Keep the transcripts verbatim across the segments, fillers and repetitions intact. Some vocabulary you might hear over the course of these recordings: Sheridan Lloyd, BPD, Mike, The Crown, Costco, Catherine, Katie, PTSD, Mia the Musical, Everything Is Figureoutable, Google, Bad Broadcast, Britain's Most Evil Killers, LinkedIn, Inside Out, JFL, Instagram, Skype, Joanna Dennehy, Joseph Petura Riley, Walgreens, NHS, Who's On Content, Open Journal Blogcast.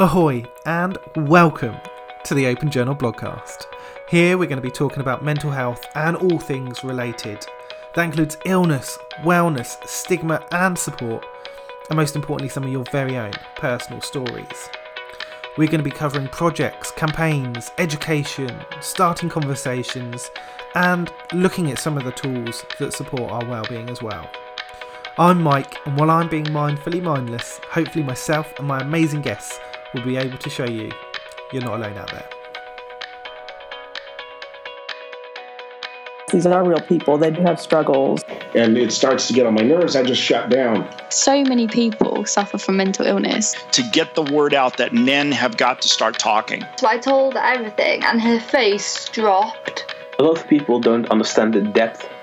Ahoy and welcome to the Open Journal Blogcast. Here we're going to be talking about mental health and all things related. That includes illness, wellness, stigma and support, and most importantly some of your very own personal stories. We're going to be covering projects, campaigns, education, starting conversations and looking at some of the tools that support our well-being as well. I'm Mike, and while I'm being mindfully mindless, hopefully myself and my amazing guests will be able to show you you're not alone out there. These are real people. They do have struggles. And it starts to get on my nerves. I just shut down. So many people suffer from mental illness. To get the word out that men have got to start talking. So I told everything and her face dropped. A lot of people don't understand the depth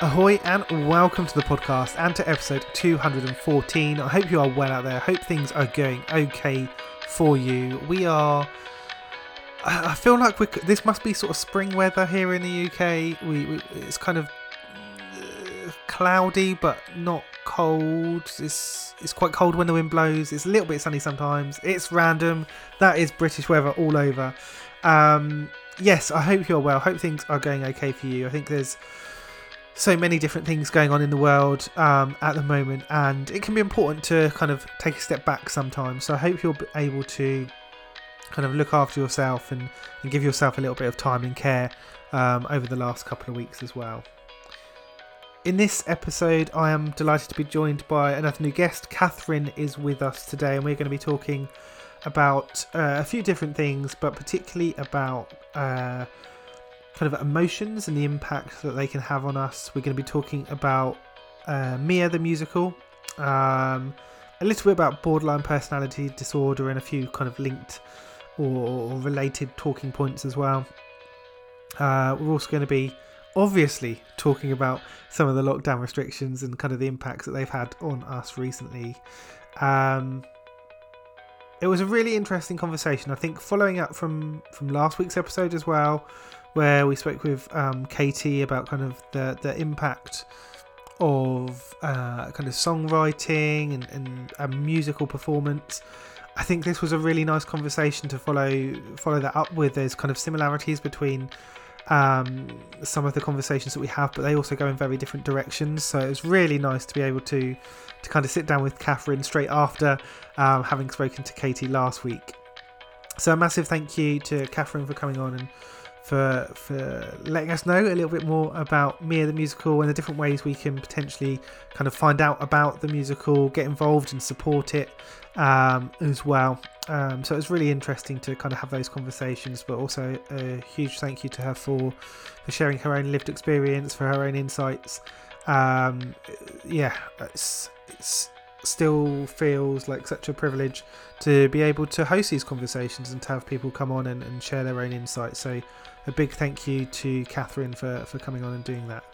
Ahoy and welcome to the podcast and to episode two hundred fourteen. I hope you are well out there. I hope things are going okay for you. We are, I feel like we this must be sort of spring weather here in the U K. We, we It's kind of cloudy but not cold. It's, it's quite cold when the wind blows. It's a little bit sunny sometimes. It's random. That is British weather all over. Um, yes, I hope you're well. Hope things are going okay for you. I think there's so many different things going on in the world um, at the moment, and it can be important to kind of take a step back sometimes. So I hope you're able to kind of look after yourself and, and give yourself a little bit of time and care um, over the last couple of weeks as well. In this episode, I am delighted to be joined by another new guest. Catherine is with us today, and we're going to be talking about uh, a few different things, but particularly about uh, kind of emotions and the impact that they can have on us. We're going to be talking about uh, Mia the Musical, um, a little bit about borderline personality disorder, and a few kind of linked or related talking points as well. Uh, we're also going to be obviously talking about some of the lockdown restrictions and kind of the impacts that they've had on us recently. Um, it was a really interesting conversation, I think, following up from, from last week's episode as well, where we spoke with um, Katie about kind of the, the impact of uh, kind of songwriting and, and, and musical performance. I think this was a really nice conversation to follow follow that up with. There's kind of similarities between um, some of the conversations that we have, but they also go in very different directions. So it was really nice to be able to, to kind of sit down with Catherine straight after um, having spoken to Katie last week. So a massive thank you to Catherine for coming on and For, for letting us know a little bit more about Mia the Musical and the different ways we can potentially kind of find out about the musical, get involved and support it um, as well. Um, so it was really interesting to kind of have those conversations, but also a huge thank you to her for, for sharing her own lived experience, for her own insights. Um, yeah, it's, it's still feels like such a privilege to be able to host these conversations and to have people come on and, and share their own insights. So a big thank you to Catherine for, for coming on and doing that.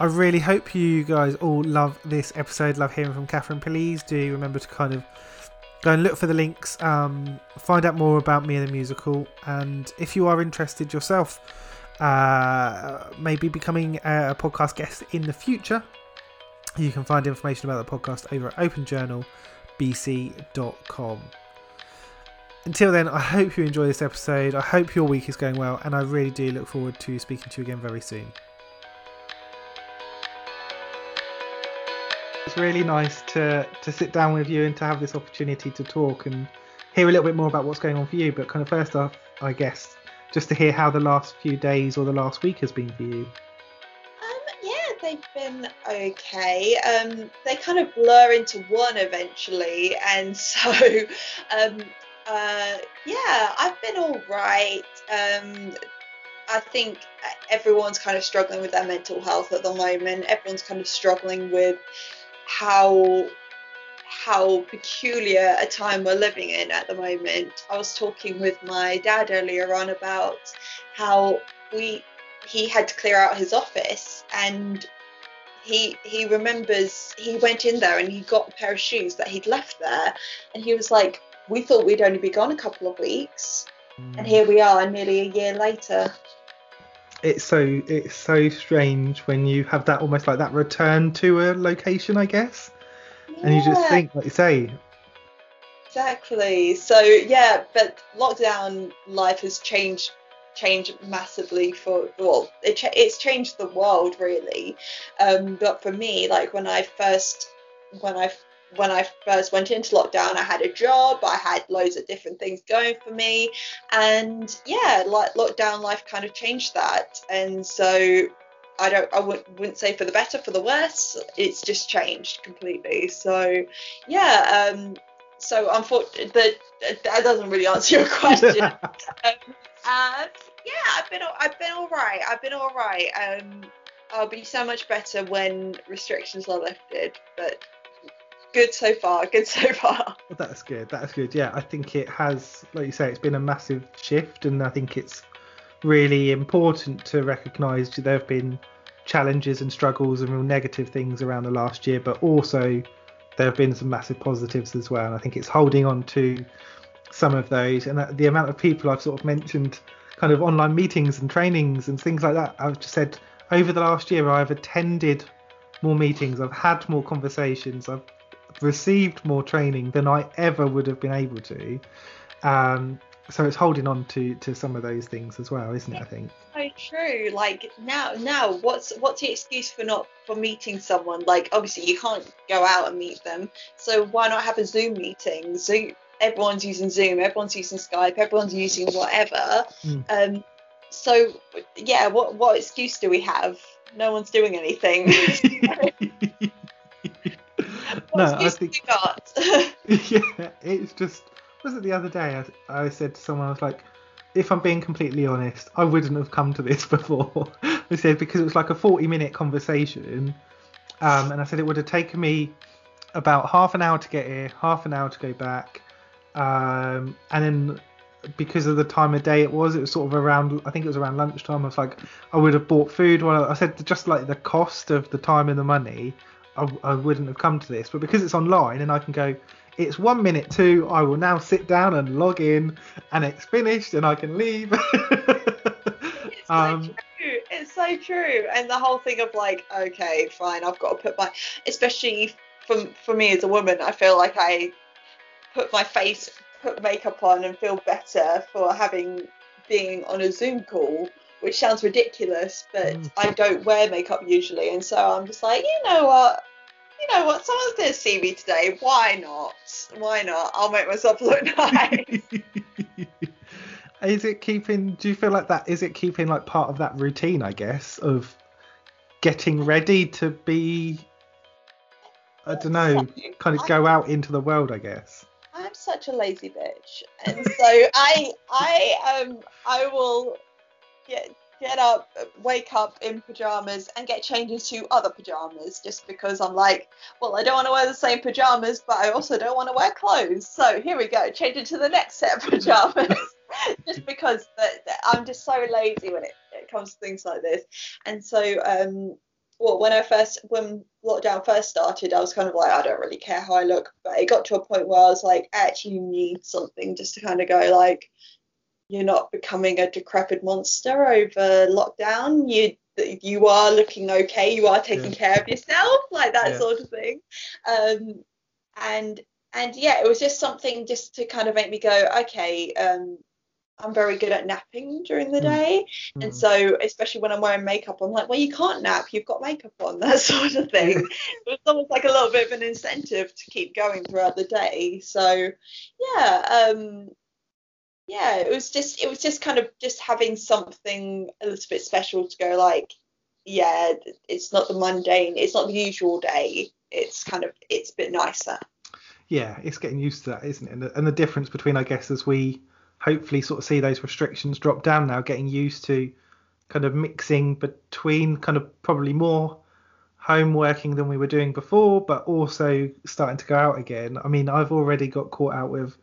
I really hope you guys all love this episode, love hearing from Catherine. Please do remember to kind of go and look for the links, um, find out more about Mia the Musical, and if you are interested yourself, uh, maybe becoming a podcast guest in the future, you can find information about the podcast over at open journal b c dot com. Until then, I hope you enjoy this episode. I hope your week is going well, and I really do look forward to speaking to you again very soon. It's really nice to, to sit down with you and to have this opportunity to talk and hear a little bit more about what's going on for you. But kind of first off, I guess, just to hear how the last few days or the last week has been for you. They've been okay. Um, they kind of blur into one eventually, and so um, uh, yeah, I've been all right. Um, I think everyone's kind of struggling with their mental health at the moment. Everyone's kind of struggling with how how peculiar a time we're living in at the moment. I was talking with my dad earlier on about how we. He had to clear out his office, and he he remembers he went in there and he got a pair of shoes that he'd left there, and he was like, we thought we'd only be gone a couple of weeks, mm. and here we are nearly a year later. It's so it's so strange when you have that almost like that return to a location, I guess, yeah. and you just think, like you say. Exactly. So yeah, but lockdown life has changed change massively for well it ch- it's changed the world really, um but for me, like when I first when I when I first went into lockdown, I had a job, I had loads of different things going for me, and yeah, like lockdown life kind of changed that, and so I don't I w- wouldn't say for the better, for the worse, it's just changed completely. So yeah, um so unfortunately that that doesn't really answer your question. um, Um, yeah, I've been I've been all right. I've been all right. Um, I'll be so much better when restrictions are lifted. But good so far. Good so far. Well, that's good. That's good. Yeah, I think it has, like you say, it's been a massive shift, and I think it's really important to recognise that there have been challenges and struggles and real negative things around the last year, but also there have been some massive positives as well. And I think it's holding on to some of those, and the amount of people I've sort of mentioned kind of online meetings and trainings and things like that. I've just said over the last year I've attended more meetings, I've had more conversations, I've received more training than I ever would have been able to, um so it's holding on to to some of those things as well, isn't it? I think so true. Like now now what's what's the excuse for not for meeting someone? Like obviously you can't go out and meet them, so why not have a Zoom meeting? Zoom Everyone's using Zoom, everyone's using Skype, everyone's using whatever. Mm. Um, so, yeah, what what excuse do we have? No one's doing anything. what no, excuse I think, do you got? Yeah, it's just, was it the other day I, I said to someone, I was like, if I'm being completely honest, I wouldn't have come to this before. I said, because it was like a forty-minute conversation. Um, and I said it would have taken me about half an hour to get here, half an hour to go back. Um, and then because of the time of day it was, it was sort of around, I think it was around lunchtime, I was like, I would have bought food. Well, I said just like the cost of the time and the money, I, I wouldn't have come to this. But because it's online and I can go, it's one minute to, I will now sit down and log in and it's finished and I can leave. It's um, so true. It's so true. And the whole thing of like, okay, fine, I've got to put my, especially for, for me as a woman, I feel like I put my face, put makeup on and feel better for having being on a Zoom call, which sounds ridiculous, but mm. I don't wear makeup usually, and so I'm just like, you know what, you know what, someone's going to see me today, why not, why not, I'll make myself look nice. Is it keeping, do you feel like that, is it keeping like part of that routine, I guess, of getting ready to be, I don't know, kind of go out into the world, I guess? I'm such a lazy bitch, and so I I um I will get get up, wake up in pajamas and get changed into other pajamas, just because I'm like, well, I don't want to wear the same pajamas, but I also don't want to wear clothes, so here we go, change into the next set of pajamas. Just because that, that I'm just so lazy when it, it comes to things like this. And so um well, when I first, when lockdown first started, I was kind of like, I don't really care how I look, but it got to a point where I was like, I actually need something just to kind of go like, you're not becoming a decrepit monster over lockdown. You you are looking okay. You are taking yeah. care of yourself, like that yeah. sort of thing. Um, and and yeah, it was just something just to kind of make me go, okay. Um, I'm very good at napping during the day, mm. and so especially when I'm wearing makeup, I'm like, well, you can't nap, you've got makeup on, that sort of thing. It was almost like a little bit of an incentive to keep going throughout the day. So yeah, um yeah, it was just it was just kind of just having something a little bit special to go like, yeah, it's not the mundane, it's not the usual day. It's kind of it's a bit nicer. Yeah, it's getting used to that, isn't it? And the, and the difference between, I guess, as we hopefully sort of see those restrictions drop down now, getting used to kind of mixing between kind of probably more home working than we were doing before, but also starting to go out again. I mean, I've already got caught out with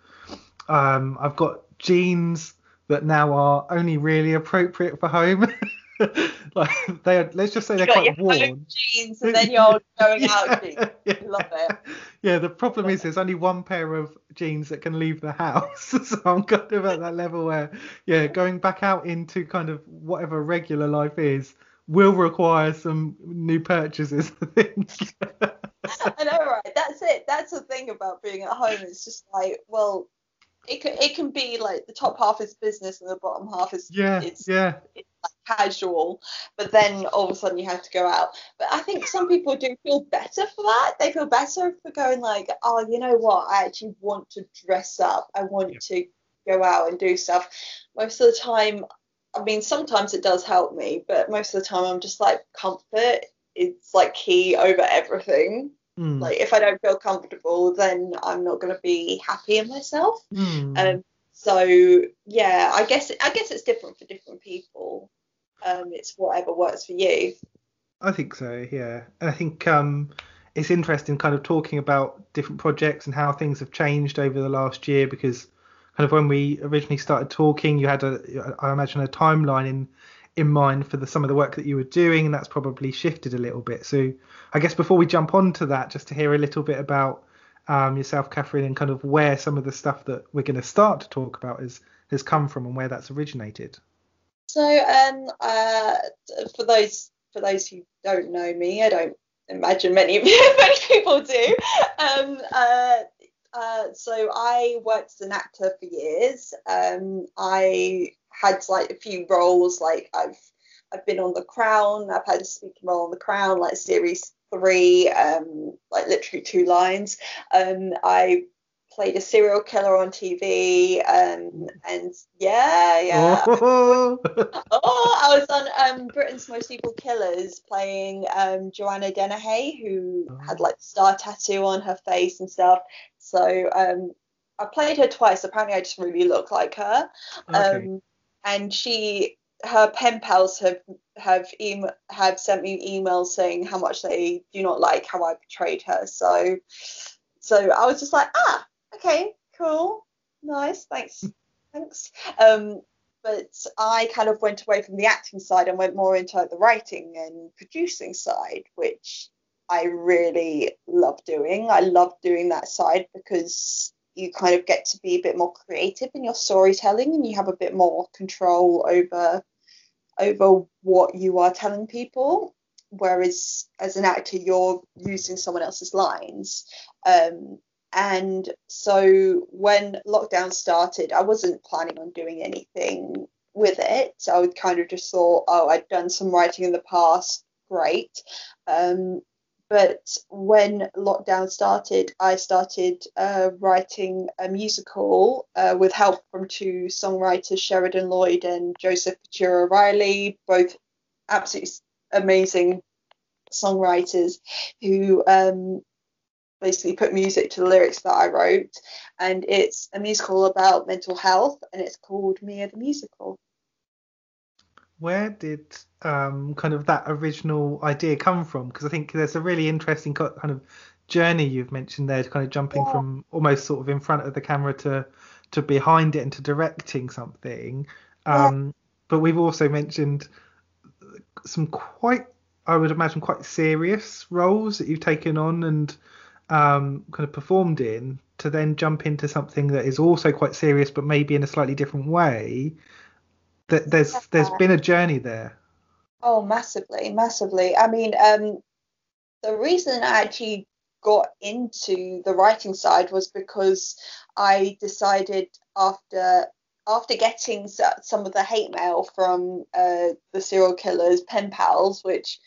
um I've got jeans that now are only really appropriate for home. Like they are, let's just say they're quite worn. Jeans and then you're going yeah, out jeans. Yeah. Love it. Yeah, the problem Love is it. There's only one pair of jeans that can leave the house. So I'm kind of at that level where, yeah, going back out into kind of whatever regular life is will require some new purchases. I think. I know, right? That's it. That's the thing about being at home. It's just like, well, it can it can be like the top half is business and the bottom half is yeah it's, yeah. It's like casual, but then all of a sudden you have to go out. But I think some people do feel better for that. They feel better for going like, oh, you know what? I actually want to dress up. I want yeah. to go out and do stuff. Most of the time, I mean, sometimes it does help me, but most of the time I'm just like, comfort is like key over everything. Mm. Like if I don't feel comfortable, then I'm not going to be happy in myself. Mm. Um, so yeah, I guess I guess it's different for different people. Um, it's whatever works for you. I think so. Yeah, I think um, it's interesting, kind of talking about different projects and how things have changed over the last year. Because kind of when we originally started talking, you had a, I imagine, a timeline in. in mind for the some of the work that you were doing, and that's probably shifted a little bit. So I guess before we jump on to that, just to hear a little bit about um yourself, Catherine, and kind of where some of the stuff that we're going to start to talk about is has come from and where that's originated. So um uh for those for those who don't know me, I don't imagine many of you many people do, um uh uh so I worked as an actor for years. um I had like a few roles, like I've I've been on The Crown. I've had a speaking role on The Crown, like series three, um like literally two lines. um I played a serial killer on T V, um and yeah yeah oh, I was on um Britain's Most Evil Killers, playing um Joanna Dennehy, who oh. had like star tattoo on her face and stuff. So um I played her twice. Apparently I just really look like her. Okay. um And she, her pen pals have have email, have sent me emails saying how much they do not like how I portrayed her. So, so I was just like, ah, okay, cool, nice, thanks, thanks. Um, but I kind of went away from the acting side and went more into like, the writing and producing side, which I really love doing. I love doing that side because you kind of get to be a bit more creative in your storytelling, and you have a bit more control over over what you are telling people, whereas as an actor you're using someone else's lines. Um and so when lockdown started, I wasn't planning on doing anything with it. So I would kind of just thought, oh, I'd done some writing in the past, great. um But when lockdown started, I started uh, writing a musical uh, with help from two songwriters, Sheridan Lloyd and Joseph Petura Riley, both absolutely amazing songwriters who um, basically put music to the lyrics that I wrote. And it's a musical about mental health, and it's called Mia the Musical. Where did um, kind of that original idea come from? Because I think there's a really interesting kind of journey you've mentioned there, kind of jumping yeah. from almost sort of in front of the camera to to behind it and to directing something. Um, yeah. But we've also mentioned some quite, I would imagine, quite serious roles that you've taken on and um, kind of performed in, to then jump into something that is also quite serious, but maybe in a slightly different way. There's there's been a journey there. Oh, massively, massively. I mean, um, the reason I actually got into the writing side was because I decided after after getting some of the hate mail from uh, the serial killers' pen pals, which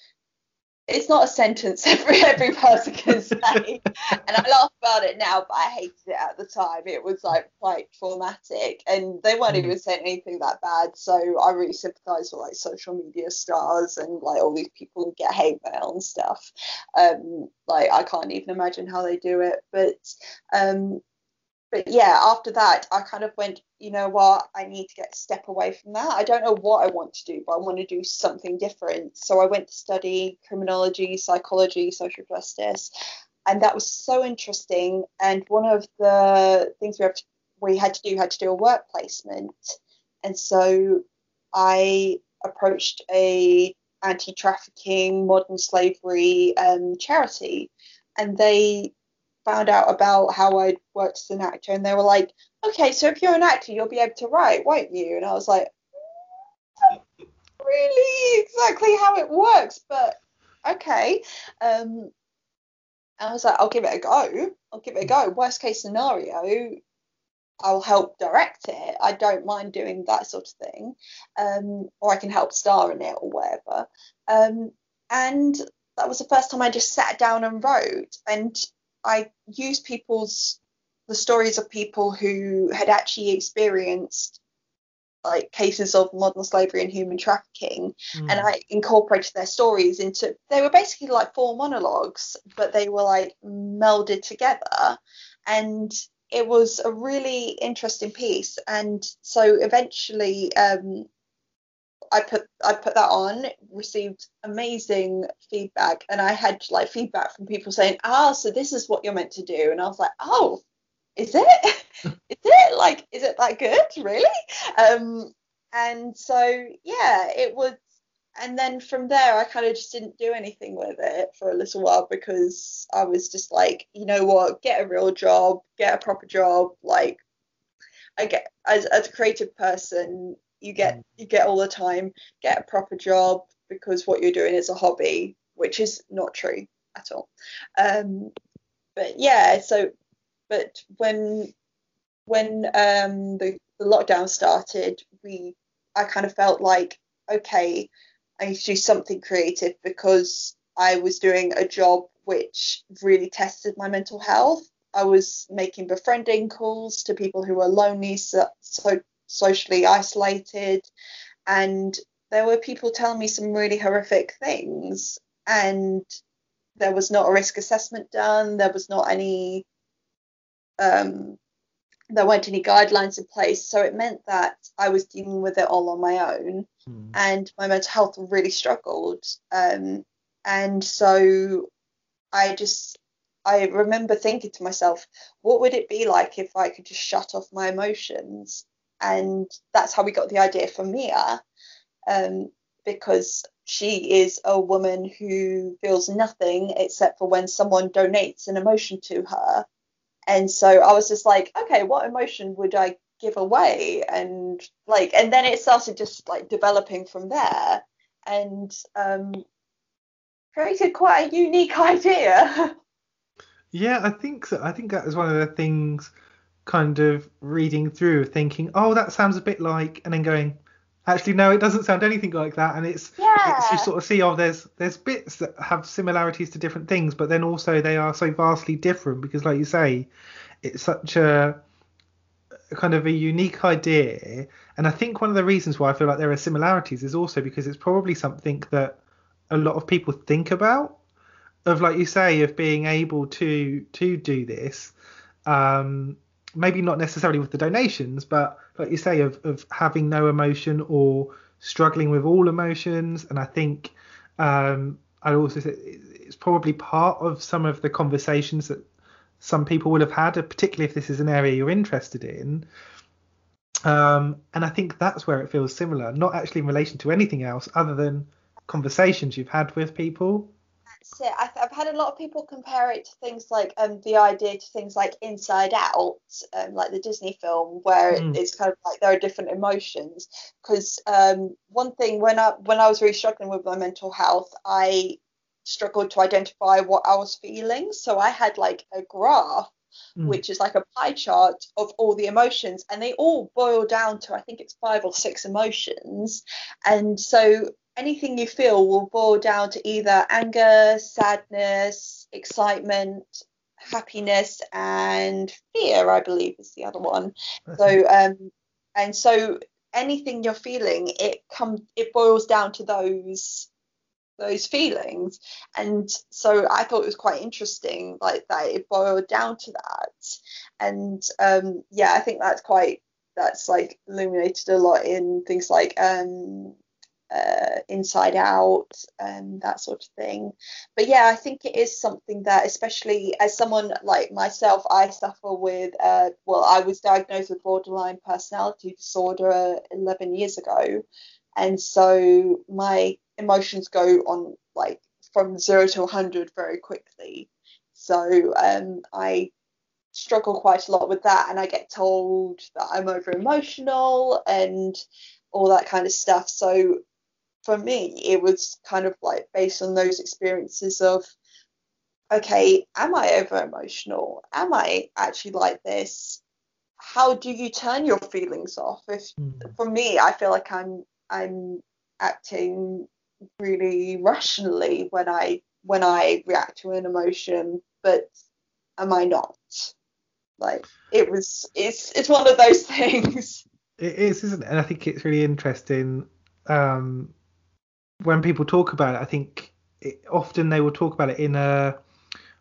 it's not a sentence every every person can say, and I laugh about it now, but I hated it at the time. It was like quite traumatic, and they weren't mm. even saying anything that bad. So I really sympathise with like social media stars and like all these people who get hate mail and stuff. Um, like I can't even imagine how they do it. But um, but yeah, after that, I kind of went, you know what, I need to get a step away from that. I don't know what I want to do, but I want to do something different. So I went to study criminology, psychology, social justice. And that was so interesting. And one of the things we, have to, we had to do, had to do a work placement. And so I approached a anti-trafficking, modern slavery um, charity. And they found out about how I'd worked as an actor, and they were like, okay, so if you're an actor, you'll be able to write, won't you? And I was like, that's really exactly how it works, but okay. Um, I was like, I'll give it a go. I'll give it a go. Worst case scenario, I'll help direct it. I don't mind doing that sort of thing. Um, or I can help star in it or whatever. Um, and that was the first time I just sat down and wrote, and I used people's the stories of people who had actually experienced like cases of modern slavery and human trafficking, mm. and I incorporated their stories into, they were basically like four monologues, but they were like melded together, and it was a really interesting piece. And so eventually um I put I put that on, received amazing feedback, and I had like feedback from people saying, ah, so this is what you're meant to do. And I was like, oh, is it? is it like, is it that good, really? Um, and so yeah, it was. And then from there, I kind of just didn't do anything with it for a little while, because I was just like, you know what, get a real job, get a proper job. Like, I get as as a creative person, you get you get all the time, get a proper job, because what you're doing is a hobby, which is not true at all. Um, but yeah, so but when when um, the, the lockdown started, we I kind of felt like, okay, I need to do something creative, because I was doing a job which really tested my mental health. I was making befriending calls to people who were lonely, so, so socially isolated, and there were people telling me some really horrific things, and there was not a risk assessment done, there was not any um there weren't any guidelines in place, so it meant that I was dealing with it all on my own, mm. and my mental health really struggled, um and so I just I remember thinking to myself, what would it be like if I could just shut off my emotions? And that's how we got the idea for Mia, um, because she is a woman who feels nothing except for when someone donates an emotion to her. And so I was just like, okay, what emotion would I give away? And like, and then it started just like developing from there, and um, created quite a unique idea. Yeah, I think so. I think that was one of the things, kind of reading through, thinking, oh, that sounds a bit like, and then going, actually no, it doesn't sound anything like that. And it's, yeah. it's you sort of see, oh, there's there's bits that have similarities to different things, but then also they are so vastly different, because like you say, it's such a, a kind of a unique idea. And I think one of the reasons why I feel like there are similarities is also because it's probably something that a lot of people think about, of like you say, of being able to to do this, um maybe not necessarily with the donations, but like you say, of, of having no emotion or struggling with all emotions. And I think um, I also say it's probably part of some of the conversations that some people will have had, particularly if this is an area you're interested in. Um, and I think that's where it feels similar, not actually in relation to anything else other than conversations you've had with people. That's it. I've, I've had a lot of people compare it to things like um the idea to things like Inside Out, um, like the Disney film, where mm. it, it's kind of like there are different emotions. Because um one thing, when I when I was really struggling with my mental health, I struggled to identify what I was feeling. So I had like a graph, mm. which is like a pie chart of all the emotions, and they all boil down to I think it's five or six emotions. And so anything you feel will boil down to either anger, sadness, excitement, happiness, and fear, I believe, is the other one. So, um, and so anything you're feeling, it comes, it boils down to those those feelings. And so I thought it was quite interesting, like that it boiled down to that. And um, yeah, I think that's quite, that's like illuminated a lot in things like um, uh, Inside Out and that sort of thing. But yeah, I think it is something that, especially as someone like myself, I suffer with, uh, well, I was diagnosed with borderline personality disorder eleven years ago. And so my emotions go on like from zero to one hundred very quickly. So um, I struggle quite a lot with that, and I get told that I'm over emotional and all that kind of stuff. So for me, it was kind of like based on those experiences of, okay, am I over emotional? Am I actually like this? How do you turn your feelings off? If for me, I feel like I'm I'm acting really rationally when I when I react to an emotion, but am I not? Like it was it's it's one of those things. It is, isn't it? And I think it's really interesting um when people talk about it. I think it, often they will talk about it in a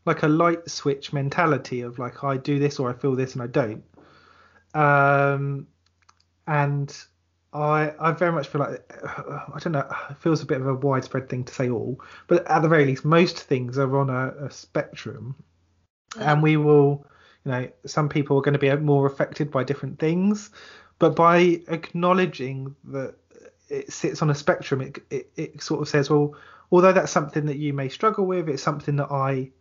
like a light switch mentality of like, I do this or I feel this and I don't. Um and I, I very much feel like, I don't know, it feels a bit of a widespread thing to say all, but at the very least, most things are on a, a spectrum. Yeah. And we will, you know, some people are going to be more affected by different things, but by acknowledging that it sits on a spectrum, it, it, it sort of says, well, although that's something that you may struggle with, it's something that I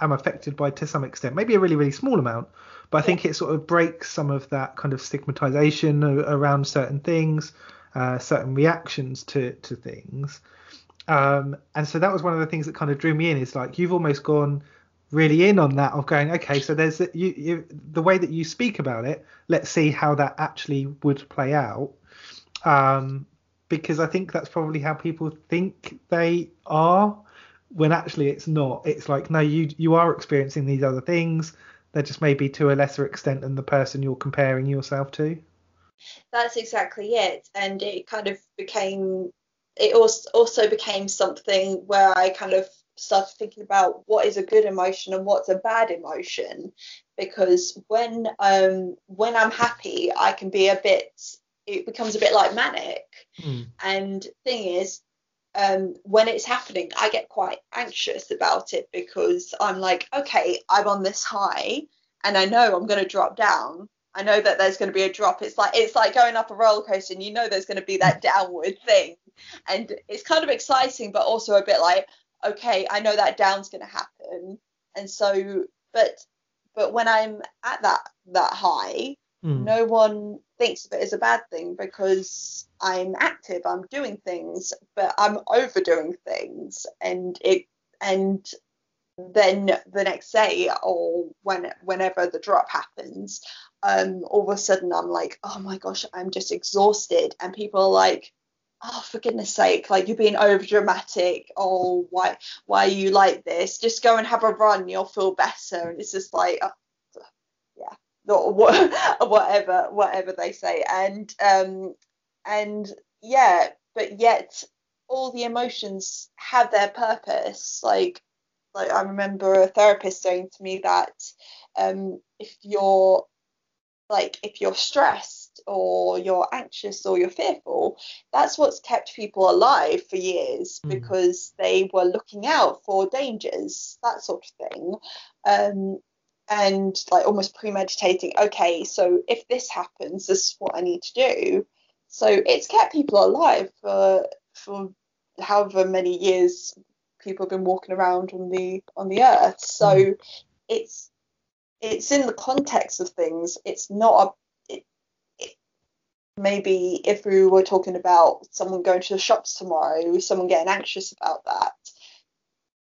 am affected by to some extent, maybe a really, really small amount. But I think it sort of breaks some of that kind of stigmatization around certain things, uh, certain reactions to, to things. Um, and so that was one of the things that kind of drew me in, is like, you've almost gone really in on that of going, OK, so there's the, you, you, the way that you speak about it. Let's see how that actually would play out, um, because I think that's probably how people think they are when actually it's not. It's like, no, you you are experiencing these other things. They're just maybe to a lesser extent than the person you're comparing yourself to. That's exactly it. And it kind of became, it also became something where I kind of started thinking about what is a good emotion and what's a bad emotion. Because when um when I'm happy, I can be a bit, it becomes a bit like manic. Mm. And thing is, Um, when it's happening, I get quite anxious about it, because I'm like, okay, I'm on this high and I know I'm going to drop down. I know that there's going to be a drop. It's like it's like going up a roller coaster, and you know there's going to be that downward thing. And it's kind of exciting, but also a bit like, okay, I know that down's going to happen. And so, but but when I'm at that that high, mm. no one thinks of it as a bad thing, because I'm active, I'm doing things, but I'm overdoing things, and it and then the next day or when whenever the drop happens, um all of a sudden I'm like, oh my gosh, I'm just exhausted. And people are like, oh, for goodness sake, like, you're being over dramatic. Oh, why why are you like this? Just go and have a run, you'll feel better. And it's just like, oh, yeah, or whatever whatever they say. And um and yeah, but yet all the emotions have their purpose. Like, like I remember a therapist saying to me that um, if you're like if you're stressed or you're anxious or you're fearful, that's what's kept people alive for years, mm. because they were looking out for dangers, that sort of thing, um, and like almost premeditating. Okay, so if this happens, this is what I need to do. So it's kept people alive for for however many years people have been walking around on the on the earth. So it's it's in the context of things. It's not a it, it, maybe if we were talking about someone going to the shops tomorrow, someone getting anxious about that,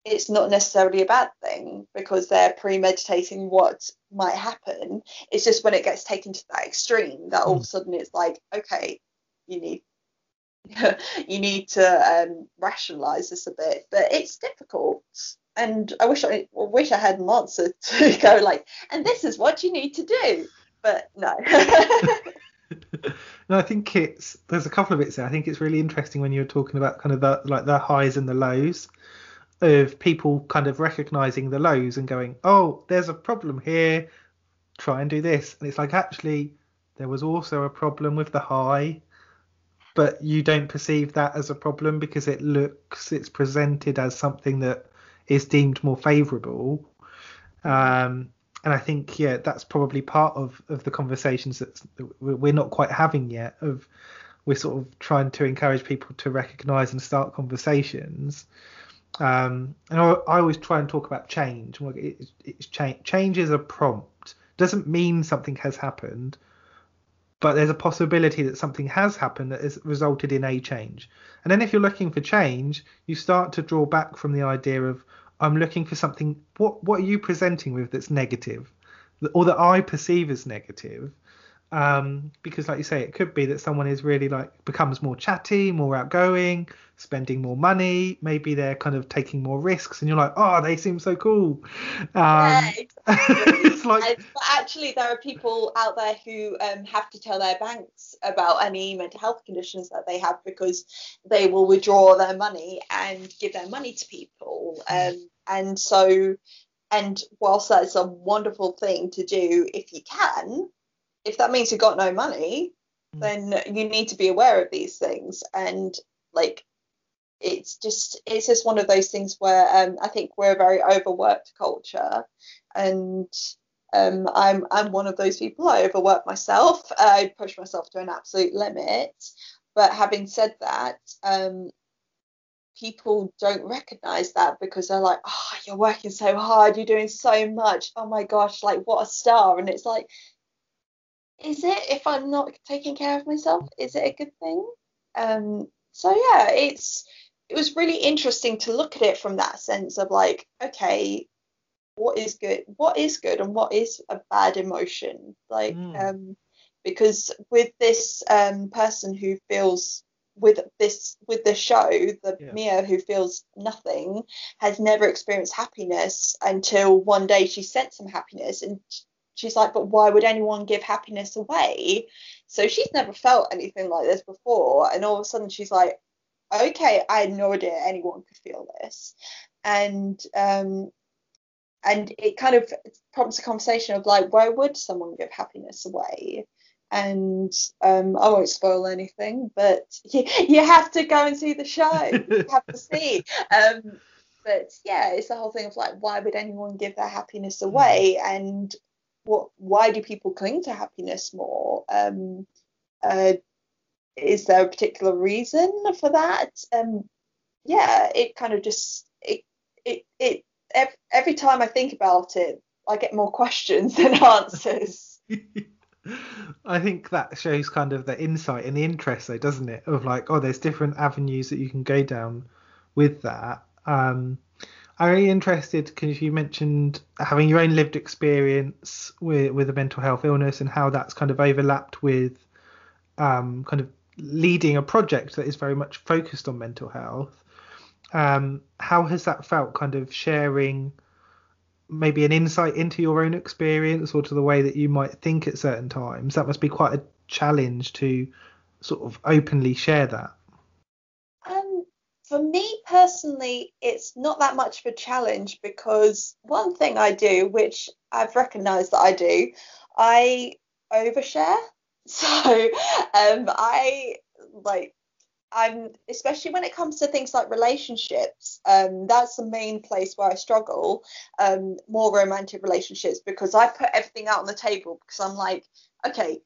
it's not necessarily a bad thing because they're premeditating what might happen. It's just when it gets taken to that extreme that all of a sudden it's like, okay, you need you need to um, rationalise this a bit, but it's difficult. And I wish I wish I had an answer to go like, and this is what you need to do. But no. No, I think it's there's a couple of bits there. I think it's really interesting when you're talking about kind of the, like the highs and the lows of people kind of recognising the lows and going, oh, there's a problem here. Try and do this. And it's like, actually, there was also a problem with the high, but you don't perceive that as a problem because it looks, it's presented as something that is deemed more favourable. Um, and I think, yeah, that's probably part of, of the conversations that we're not quite having yet, of we're sort of trying to encourage people to recognise and start conversations. Um, and I, I always try and talk about change. It, it's change. Change is a prompt. Doesn't mean something has happened, but there's a possibility that something has happened that has resulted in a change. And then if you're looking for change, you start to draw back from the idea of, I'm looking for something. What what are you presenting with that's negative, or that I perceive as negative? Um, because like you say, it could be that someone is really like becomes more chatty, more outgoing, spending more money. Maybe they're kind of taking more risks, and you're like, oh, they seem so cool. Um, yeah, exactly. It's like, and, but actually, there are people out there who um, have to tell their banks about any mental health conditions that they have because they will withdraw their money and give their money to people, um, and so and whilst that's a wonderful thing to do if you can. If that means you've got no money, then you need to be aware of these things. And like, it's just it's just one of those things where um, I think we're a very overworked culture, and um, I'm I'm one of those people. I overwork myself. I push myself to an absolute limit. But having said that, um, people don't recognise that because they're like, oh, you're working so hard, you're doing so much. Oh my gosh, like what a star! And it's like, is it, if I'm not taking care of myself, is it a good thing? Um, so, yeah, it's it was really interesting to look at it from that sense of like, OK, what is good? What is good and what is a bad emotion? Like, mm. um, because with this um, person who feels with this with the show, the yeah. Mia who feels nothing, has never experienced happiness until one day she sent some happiness, and she's like, but why would anyone give happiness away? So she's never felt anything like this before. And all of a sudden she's like, okay, I had no idea anyone could feel this. And um, and it kind of prompts a conversation of like, why would someone give happiness away? And um, I won't spoil anything, but you, you have to go and see the show. You have to see. Um, but yeah, it's the whole thing of like, why would anyone give their happiness away? And What, why do people cling to happiness more? Um, uh, is there a particular reason for that? Um, yeah, it kind of just it it it every, every time I think about it, I get more questions than answers. I think that shows kind of the insight and the interest, though, doesn't it? Of like, oh, there's different avenues that you can go down with that. Um, I'm really interested because you mentioned having your own lived experience with, with a mental health illness and how that's kind of overlapped with um, kind of leading a project that is very much focused on mental health. Um, how has that felt, kind of sharing maybe an insight into your own experience or to the way that you might think at certain times? That must be quite a challenge to sort of openly share that. For me personally, it's not that much of a challenge because one thing I do, which I've recognised that I do, I overshare. So um, I like I'm especially when it comes to things like relationships. Um, that's the main place where I struggle, um, more romantic relationships, because I put everything out on the table because I'm like, OK,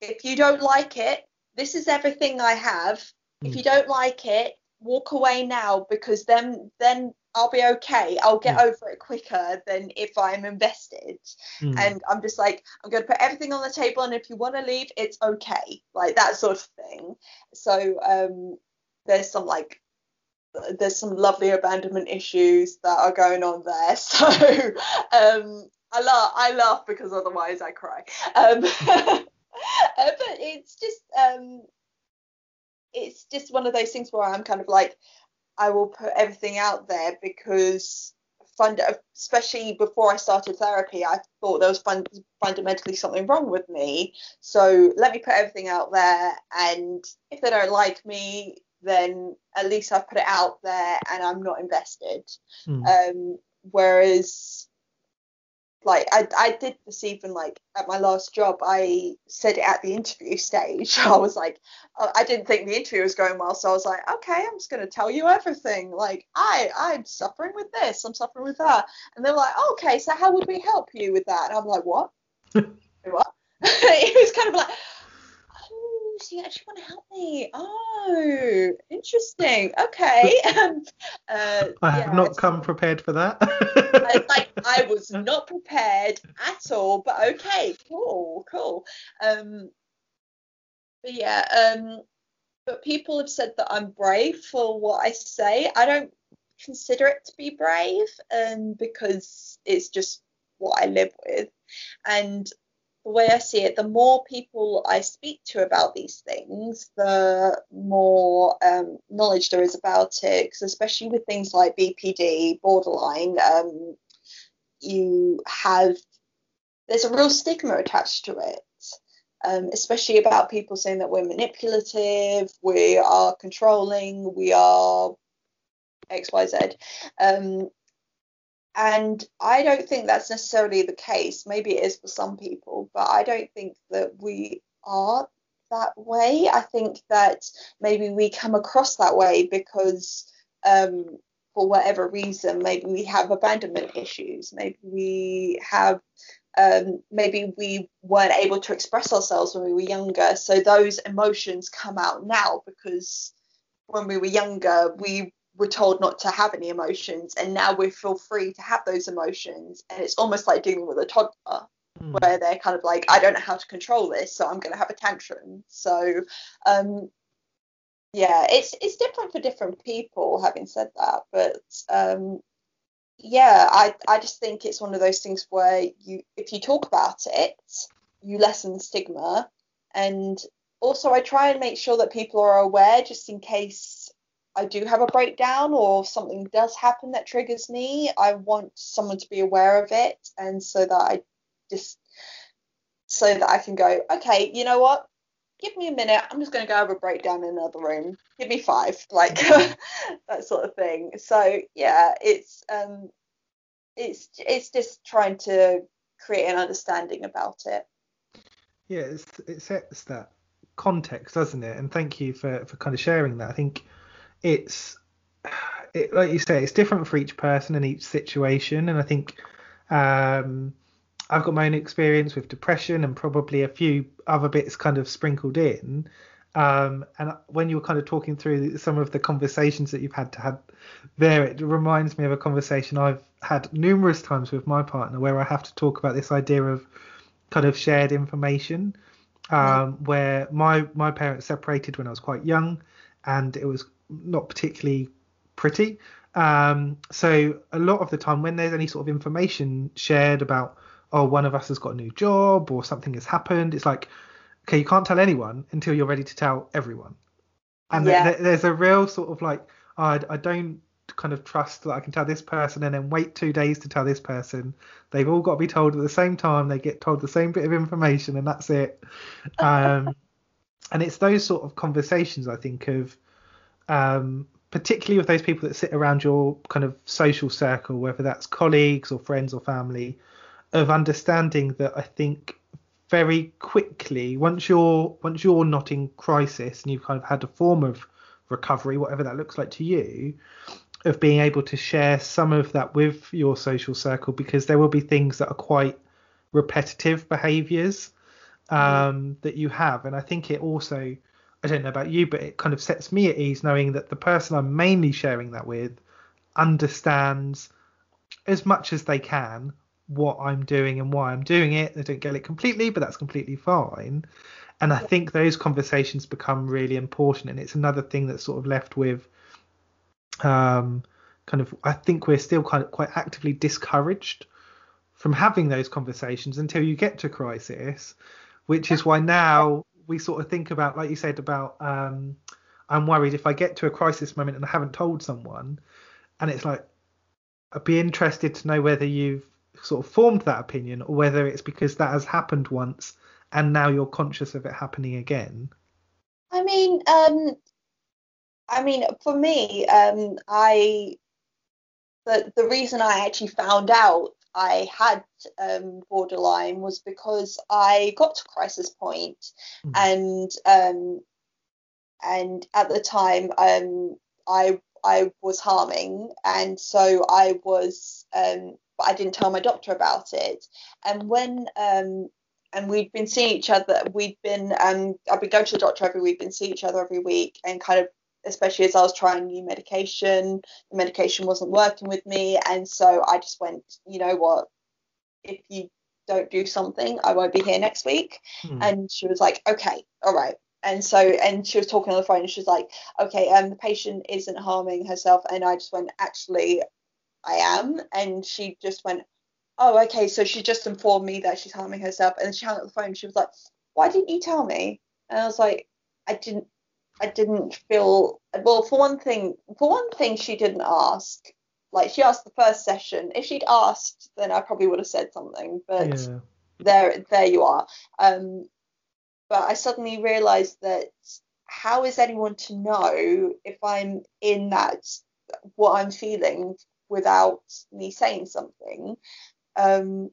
if you don't like it, this is everything I have. If you don't like it, walk away now, because then then I'll be okay. I'll get yeah. over it quicker than if I'm invested. Mm. And I'm just like, I'm going to put everything on the table, and if you want to leave, it's okay, like that sort of thing. So um, there's some like there's some lovely abandonment issues that are going on there. So um, I laugh I laugh because otherwise I cry. Um, but it's just um, it's just one of those things where I'm kind of like, I will put everything out there because fund, especially before I started therapy, I thought there was fund, fundamentally something wrong with me. So let me put everything out there, and if they don't like me, then at least I've put it out there and I'm not invested. Mm. Um, whereas, like, I, I did this even, like, at my last job, I said it at the interview stage. I was like, I didn't think the interview was going well, so I was like, okay, I'm just going to tell you everything. Like, I, I'm suffering with this, I'm suffering with that. And they were like, oh, okay, so how would we help you with that? And I'm like, what? What? It was kind of like, do you actually want to help me? Oh, interesting. Okay. Um, uh, I have yeah, not come prepared for that. I, like, I was not prepared at all, but okay, cool, cool. Um, but yeah, um, but people have said that I'm brave for what I say. I don't consider it to be brave, um, because it's just what I live with. And the way I see it, the more people I speak to about these things, the more um, knowledge there is about it, because especially with things like B P D, borderline, um, you have, there's a real stigma attached to it, um, especially about people saying that we're manipulative, we are controlling, we are X Y Z. Um, And I don't think that's necessarily the case. Maybe it is for some people, but I don't think that we are that way. I think that maybe we come across that way because um, for whatever reason, maybe we have abandonment issues. Maybe we have, um, maybe we weren't able to express ourselves when we were younger. So those emotions come out now because when we were younger, we we're told not to have any emotions, and now we feel free to have those emotions, and it's almost like dealing with a toddler mm. where they're kind of like, I don't know how to control this, so I'm going to have a tantrum. So um yeah, it's it's different for different people, having said that, but um yeah I I just think it's one of those things where you if you talk about it, you lessen the stigma. And also I try and make sure that people are aware, just in case I do have a breakdown or something does happen that triggers me, I want someone to be aware of it, and so that I just so that I can go, okay, you know what, give me a minute, I'm just going to go have a breakdown in another room, give me five, like that sort of thing. So yeah, it's um it's it's just trying to create an understanding about it. Yeah, it's, it sets that context, doesn't it? And thank you for for kind of sharing that. I think it's it, like you say, it's different for each person and each situation. And I think um I've got my own experience with depression and probably a few other bits kind of sprinkled in, um and when you were kind of talking through some of the conversations that you've had to have there, it reminds me of a conversation I've had numerous times with my partner where I have to talk about this idea of kind of shared information, um mm-hmm. where my my parents separated when I was quite young, and it was not particularly pretty, um so a lot of the time when there's any sort of information shared about, oh, one of us has got a new job or something has happened, it's like, okay, you can't tell anyone until you're ready to tell everyone. And yeah. th- th- there's a real sort of like, oh, I, I don't kind of trust that I can tell this person and then wait two days to tell this person. They've all got to be told at the same time, they get told the same bit of information, and that's it. Um and it's those sort of conversations, I think, of Um, particularly with those people that sit around your kind of social circle, whether that's colleagues or friends or family, of understanding that I think very quickly, once you're once you're not in crisis and you've kind of had a form of recovery, whatever that looks like to you, of being able to share some of that with your social circle, because there will be things that are quite repetitive behaviours um, mm. that you have. And I think it also, I don't know about you, but it kind of sets me at ease knowing that the person I'm mainly sharing that with understands as much as they can what I'm doing and why I'm doing it. They don't get it completely, but that's completely fine. And I think those conversations become really important. And it's another thing that's sort of left with um, kind of, I think we're still kind of quite actively discouraged from having those conversations until you get to crisis, which is why now we sort of think about, like you said, about um I'm worried if I get to a crisis moment and I haven't told someone, and it's like, I'd be interested to know whether you've sort of formed that opinion or whether it's because that has happened once and now you're conscious of it happening again. I mean, um, I mean, for me, um, I the, the reason I actually found out I had um, borderline was because I got to crisis point, mm. and um, and at the time um, I I was harming, and so I was um, I didn't tell my doctor about it. And when um, and we'd been seeing each other, we'd been um, I'd been going to the doctor every week, been seeing each other every week, and kind of, especially as I was trying new medication, the medication wasn't working with me. And so I just went, you know what, if you don't do something, I won't be here next week. Mm. And she was like, okay, all right. And so, and she was talking on the phone and she was like, okay, um, the patient isn't harming herself. And I just went, actually, I am. And she just went, oh, okay. So she just informed me that she's harming herself. And then she hung up the phone and she was like, why didn't you tell me? And I was like, I didn't. I didn't feel well. For one thing, for one thing, she didn't ask. Like, she asked the first session. If she'd asked, then I probably would have said something. But yeah. there, there you are. Um, but I suddenly realised that how is anyone to know if I'm in that, what I'm feeling, without me saying something? Um,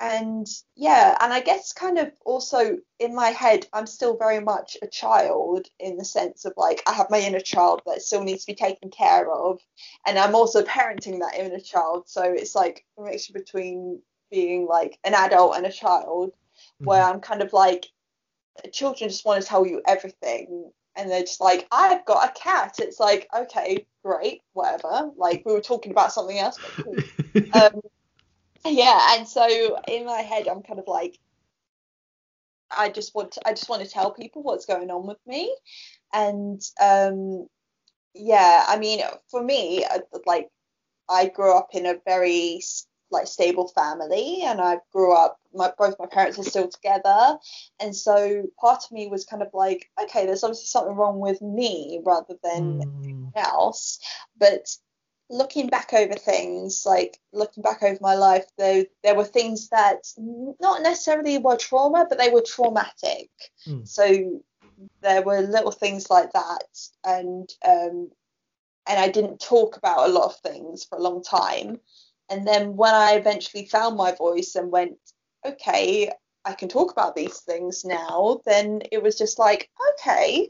and yeah, and I guess kind of also in my head, I'm still very much a child, in the sense of like, I have my inner child that still needs to be taken care of, and I'm also parenting that inner child. So it's like a mixture between being like an adult and a child, mm-hmm. where I'm kind of like, children just want to tell you everything, and they're just like, I've got a cat. It's like, okay, great, whatever, like, we were talking about something else, but cool. um Yeah, and so in my head, I'm kind of like, I just want to, I just want to tell people what's going on with me. And um, yeah, I mean, for me, like, I grew up in a very like stable family, and I grew up, my, both my parents are still together, and so part of me was kind of like, okay, there's obviously something wrong with me rather than mm. anyone else. But looking back over things, like looking back over my life, though, there were things that not necessarily were trauma, but they were traumatic. Mm. So there were little things like that, and um, and I didn't talk about a lot of things for a long time. And then when I eventually found my voice and went, okay, I can talk about these things now, then it was just like, okay,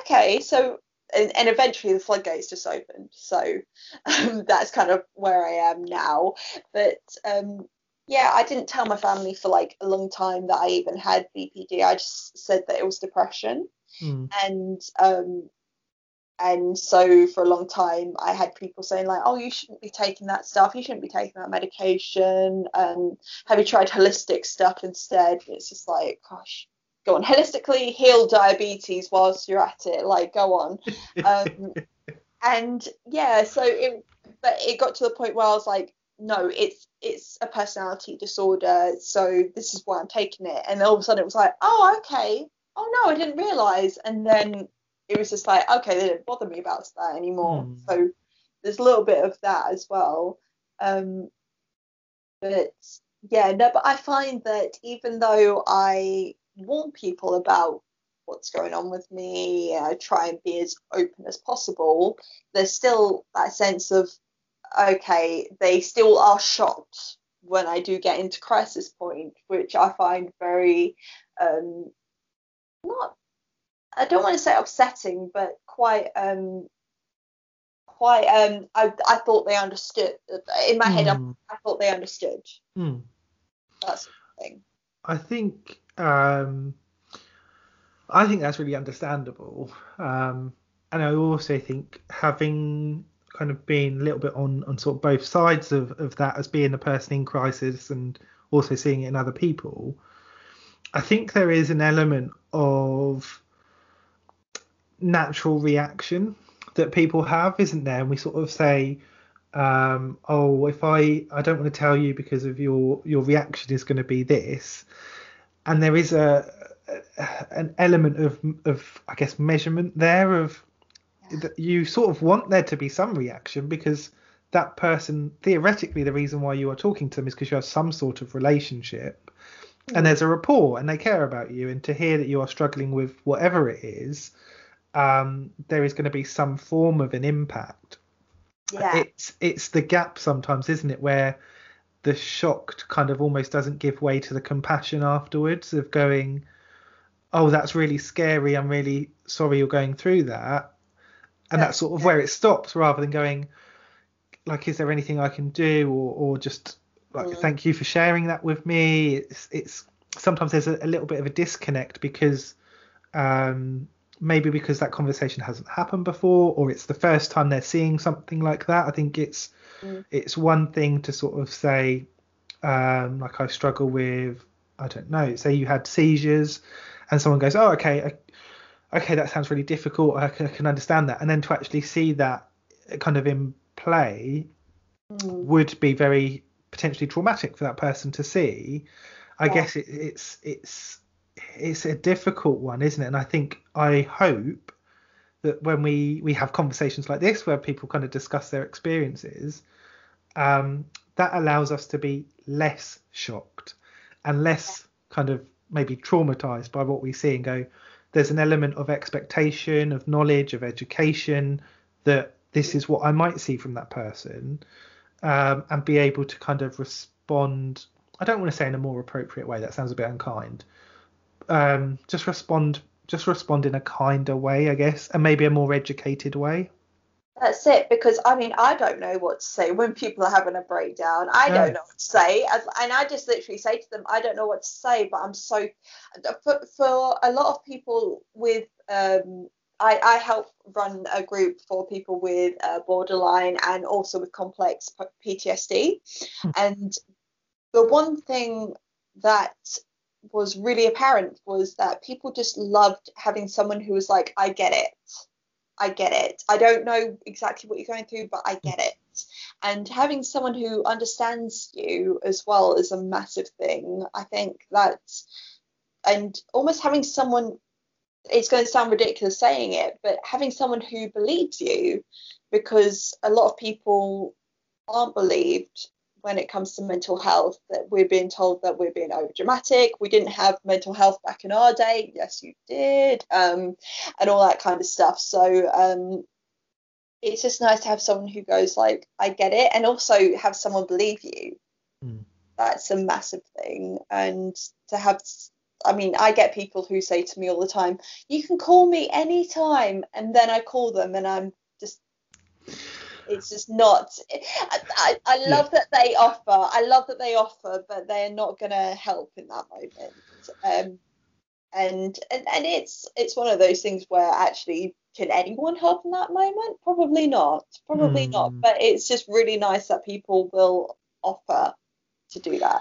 okay, so. And, and eventually the floodgates just opened. So um, that's kind of where I am now. But um, yeah, I didn't tell my family for like a long time that I even had B P D. I just said that it was depression. Mm. And um, and so for a long time I had people saying like, oh, you shouldn't be taking that stuff. You shouldn't be taking that medication. Um, have you tried holistic stuff instead? It's just like, gosh, go on, holistically heal diabetes whilst you're at it, like, go on. Um, and yeah, so it, but it got to the point where I was like, no, it's it's a personality disorder, so this is why I'm taking it. And all of a sudden it was like, oh, okay, oh no, I didn't realise. And then it was just like, okay, they didn't bother me about that anymore. Mm. So there's a little bit of that as well. Um, but yeah, no, but I find that even though I warn people about what's going on with me, I try and be as open as possible, there's still that sense of, okay, they still are shocked when I do get into crisis point, which I find very um not, I don't want to say upsetting, but quite um quite um I, I thought they understood in my mm. head. I, I thought they understood. mm. That's the thing. I think um I think that's really understandable, um and I also think, having kind of been a little bit on on sort of both sides of of that, as being a person in crisis and also seeing it in other people, I think there is an element of natural reaction that people have, isn't there? And we sort of say, um oh, if I I don't want to tell you because of your your reaction is going to be this. And there is a an element of of I guess measurement there of yeah. that you sort of want there to be some reaction, because that person, theoretically, the reason why you are talking to them is because you have some sort of relationship mm. and there's a rapport and they care about you, and to hear that you are struggling with whatever it is, um there is going to be some form of an impact. Yeah. It's it's the gap sometimes, isn't it, where the shocked kind of almost doesn't give way to the compassion afterwards of going, oh, that's really scary, I'm really sorry you're going through that. And yeah. that's sort of where it stops, rather than going like, is there anything I can do, or or just like mm. thank you for sharing that with me. It's it's sometimes there's a, a little bit of a disconnect because um maybe because that conversation hasn't happened before, or it's the first time they're seeing something like that. I think it's mm. it's one thing to sort of say um like, I struggle with, I don't know, say you had seizures and someone goes, oh okay I, okay that sounds really difficult, I can, I can understand that. And then to actually see that kind of in play mm. would be very potentially traumatic for that person to see. I yeah. guess it, it's it's it's a difficult one, isn't it? And I think I hope that when we we have conversations like this where people kind of discuss their experiences, um that allows us to be less shocked and less kind of maybe traumatized by what we see, and go, there's an element of expectation, of knowledge, of education, that this is what I might see from that person, um and be able to kind of respond, I don't want to say in a more appropriate way, that sounds a bit unkind, um just respond just respond in a kinder way, I guess, and maybe a more educated way. That's it, because I mean, I don't know what to say when people are having a breakdown. I yeah. don't know what to say, as, and I just literally say to them, I don't know what to say, but I'm so for, for a lot of people with um I, I help run a group for people with uh, borderline and also with complex P T S D. Hmm. And the one thing that was really apparent was that people just loved having someone who was like, I get it. I get it. I don't know exactly what you're going through, but I get it. And having someone who understands you as well is a massive thing. I think that's, and almost having someone, it's going to sound ridiculous saying it, but having someone who believes you, because a lot of people aren't believed when it comes to mental health, that we're being told that we're being overdramatic. We didn't have mental health back in our day. Yes, you did. Um, and all that kind of stuff. So um, it's just nice to have someone who goes like, I get it. And also have someone believe you. Mm. That's a massive thing. And to have, I mean, I get people who say to me all the time, you can call me anytime. And then I call them and I'm just, it's just not, I, I love yeah. that they offer, I love that they offer, but they're not going to help in that moment. Um, and, and and it's it's one of those things where actually, can anyone help in that moment? Probably not, probably mm. not. But it's just really nice that people will offer to do that.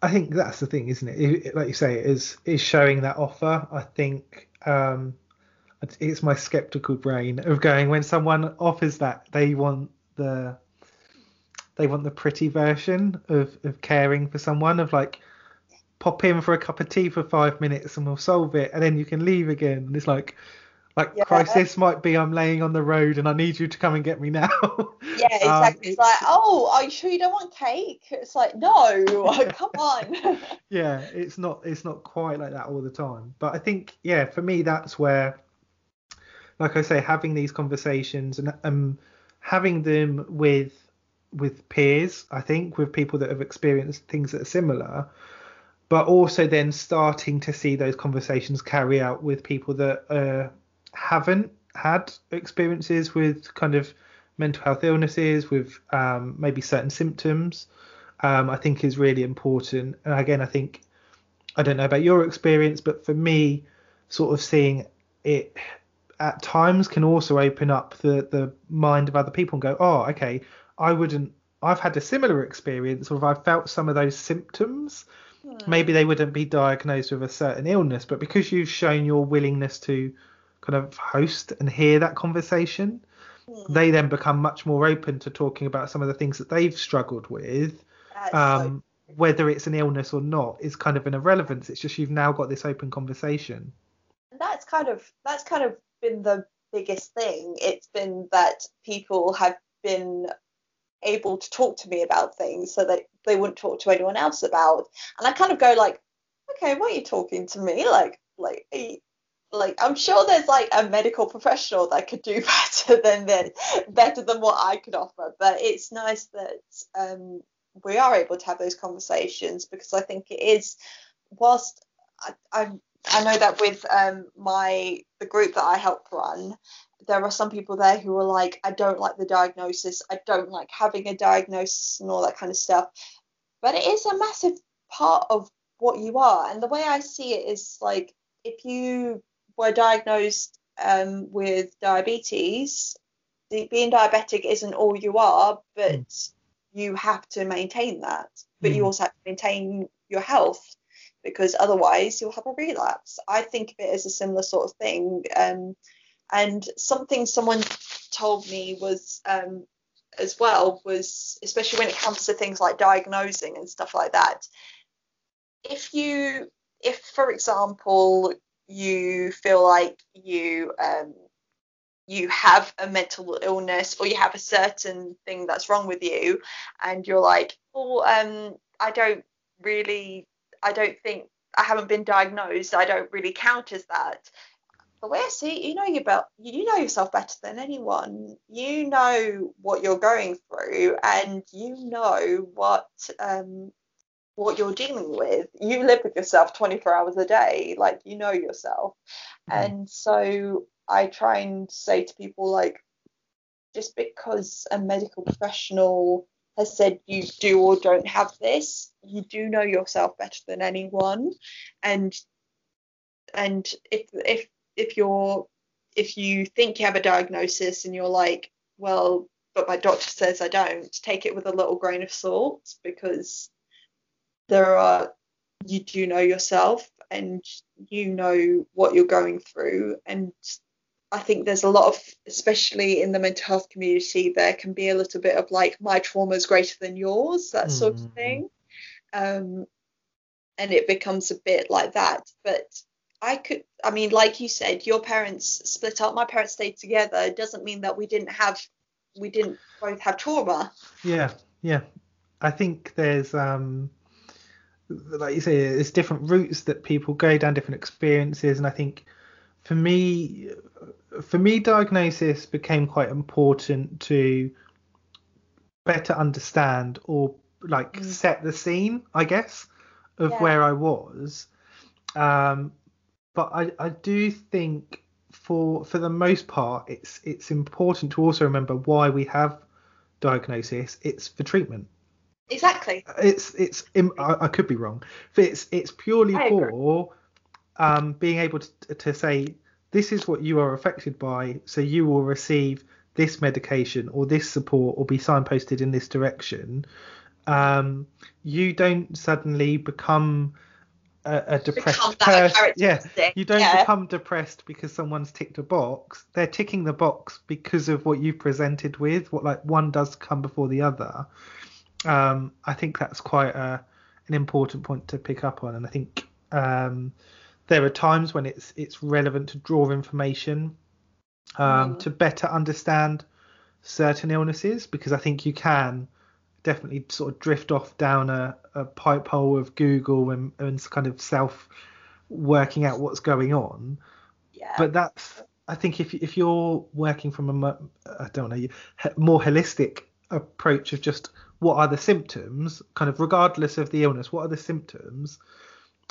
I think that's the thing, isn't it? It, it like you say, it is is showing that offer. I think um, it's my skeptical brain of going, when someone offers that, they want the they want the pretty version of of caring for someone, of like, pop in for a cup of tea for five minutes and we'll solve it, and then you can leave again. And it's like, like yeah. Christ, this might be, I'm laying on the road and I need you to come and get me now. Yeah, exactly. Um, it's, it's like, oh, are you sure you don't want cake? It's like, no, come on. Yeah, it's not it's not quite like that all the time. But I think, yeah, for me, that's where, like I say, having these conversations and um, having them with with peers, I think, with people that have experienced things that are similar, but also then starting to see those conversations carry out with people that are, uh, haven't had experiences with kind of mental health illnesses, with um maybe certain symptoms, um I think is really important. And again, I think, I don't know about your experience, but for me, sort of seeing it at times can also open up the the mind of other people and go, oh okay, I wouldn't, I've had a similar experience, or if I've felt some of those symptoms, yeah. maybe they wouldn't be diagnosed with a certain illness, but because you've shown your willingness to kind of host and hear that conversation, yeah. they then become much more open to talking about some of the things that they've struggled with, um, so whether it's an illness or not is kind of an irrelevance. It's just you've now got this open conversation. That's kind of that's kind of been the biggest thing. It's been that people have been able to talk to me about things so that they wouldn't talk to anyone else about. And I kind of go like, okay, why are you talking to me? Like, like, like I'm sure there's like a medical professional that could do better than this, better than what I could offer. But it's nice that um, we are able to have those conversations, because I think it is, whilst I, I, I know that with um, my the group that I help run, there are some people there who are like, I don't like the diagnosis, I don't like having a diagnosis and all that kind of stuff. But it is a massive part of what you are. And the way I see it is like, if you were diagnosed um, with diabetes, the, being diabetic isn't all you are, but mm. you have to maintain that. But mm. you also have to maintain your health, because otherwise you'll have a relapse. I think of it as a similar sort of thing. Um, and something someone told me was um, as well was, especially when it comes to things like diagnosing and stuff like that, if you if for example you feel like you um you have a mental illness, or you have a certain thing that's wrong with you, and you're like, oh um I don't really I don't think I haven't been diagnosed, I don't really count as that. The way I see it, you know you about you know yourself better than anyone. You know what you're going through, and you know what um what you're dealing with. You live with yourself twenty-four hours a day, like, you know yourself. Mm. And so I try and say to people, like, just because a medical professional has said you do or don't have this, you do know yourself better than anyone. And and if if if you're if you think you have a diagnosis and you're like, well, but my doctor says I don't, take it with a little grain of salt, because there are, you do know yourself, and you know what you're going through. And I think there's a lot of, especially in the mental health community, there can be a little bit of like, my trauma is greater than yours, that mm-hmm. sort of thing. Um, and it becomes a bit like that. But I could, I mean, like you said, your parents split up, my parents stayed together. It doesn't mean that we didn't have, we didn't both have trauma. Yeah, yeah. I think there's... um. like you say, there's different routes that people go down, different experiences. And I think for me, for me, diagnosis became quite important to better understand, or like mm. set the scene, I guess, of yeah. where I was. Um, but I, I do think for, for the most part, it's, it's important to also remember why we have diagnosis. It's for treatment. Exactly. It's it's. I could be wrong. It's it's purely for um, being able to, to say, this is what you are affected by, so you will receive this medication or this support, or be signposted in this direction. Um, you don't suddenly become a, a depressed person. Yeah. You don't yeah. become depressed because someone's ticked a box. They're ticking the box because of what you've presented with. What like one does come before the other. Um, I think that's quite a, an important point to pick up on, and I think um, there are times when it's it's relevant to draw information um, mm. to better understand certain illnesses, because I think you can definitely sort of drift off down a, a pipe hole of Google and, and kind of self working out what's going on. Yeah. But that's, I think if if you're working from a I don't know more holistic approach of just what are the symptoms, kind of regardless of the illness, what are the symptoms,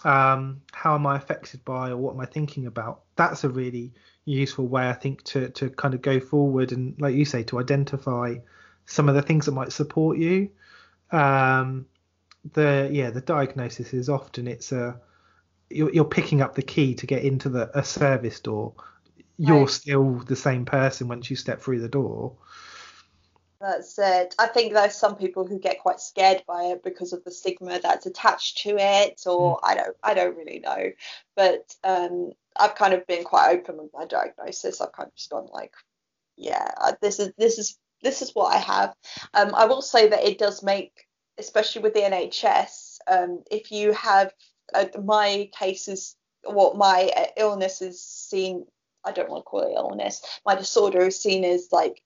um how am I affected by, or what am I thinking about, that's a really useful way, I think, to to kind of go forward and, like you say, to identify some of the things that might support you. um the yeah the diagnosis is often, it's a you're, you're picking up the key to get into the a service door. You're right. Still the same person once you step through the door. That's it. I think there's some people who get quite scared by it because of the stigma that's attached to it, or I don't I don't really know. But um, I've kind of been quite open with my diagnosis. I've kind of just gone like, yeah, this is this is this is what I have. Um, I will say that it does make, especially with the N H S, um, if you have uh, my case is what well, my illness is seen. I don't want to call it illness. My disorder is seen as like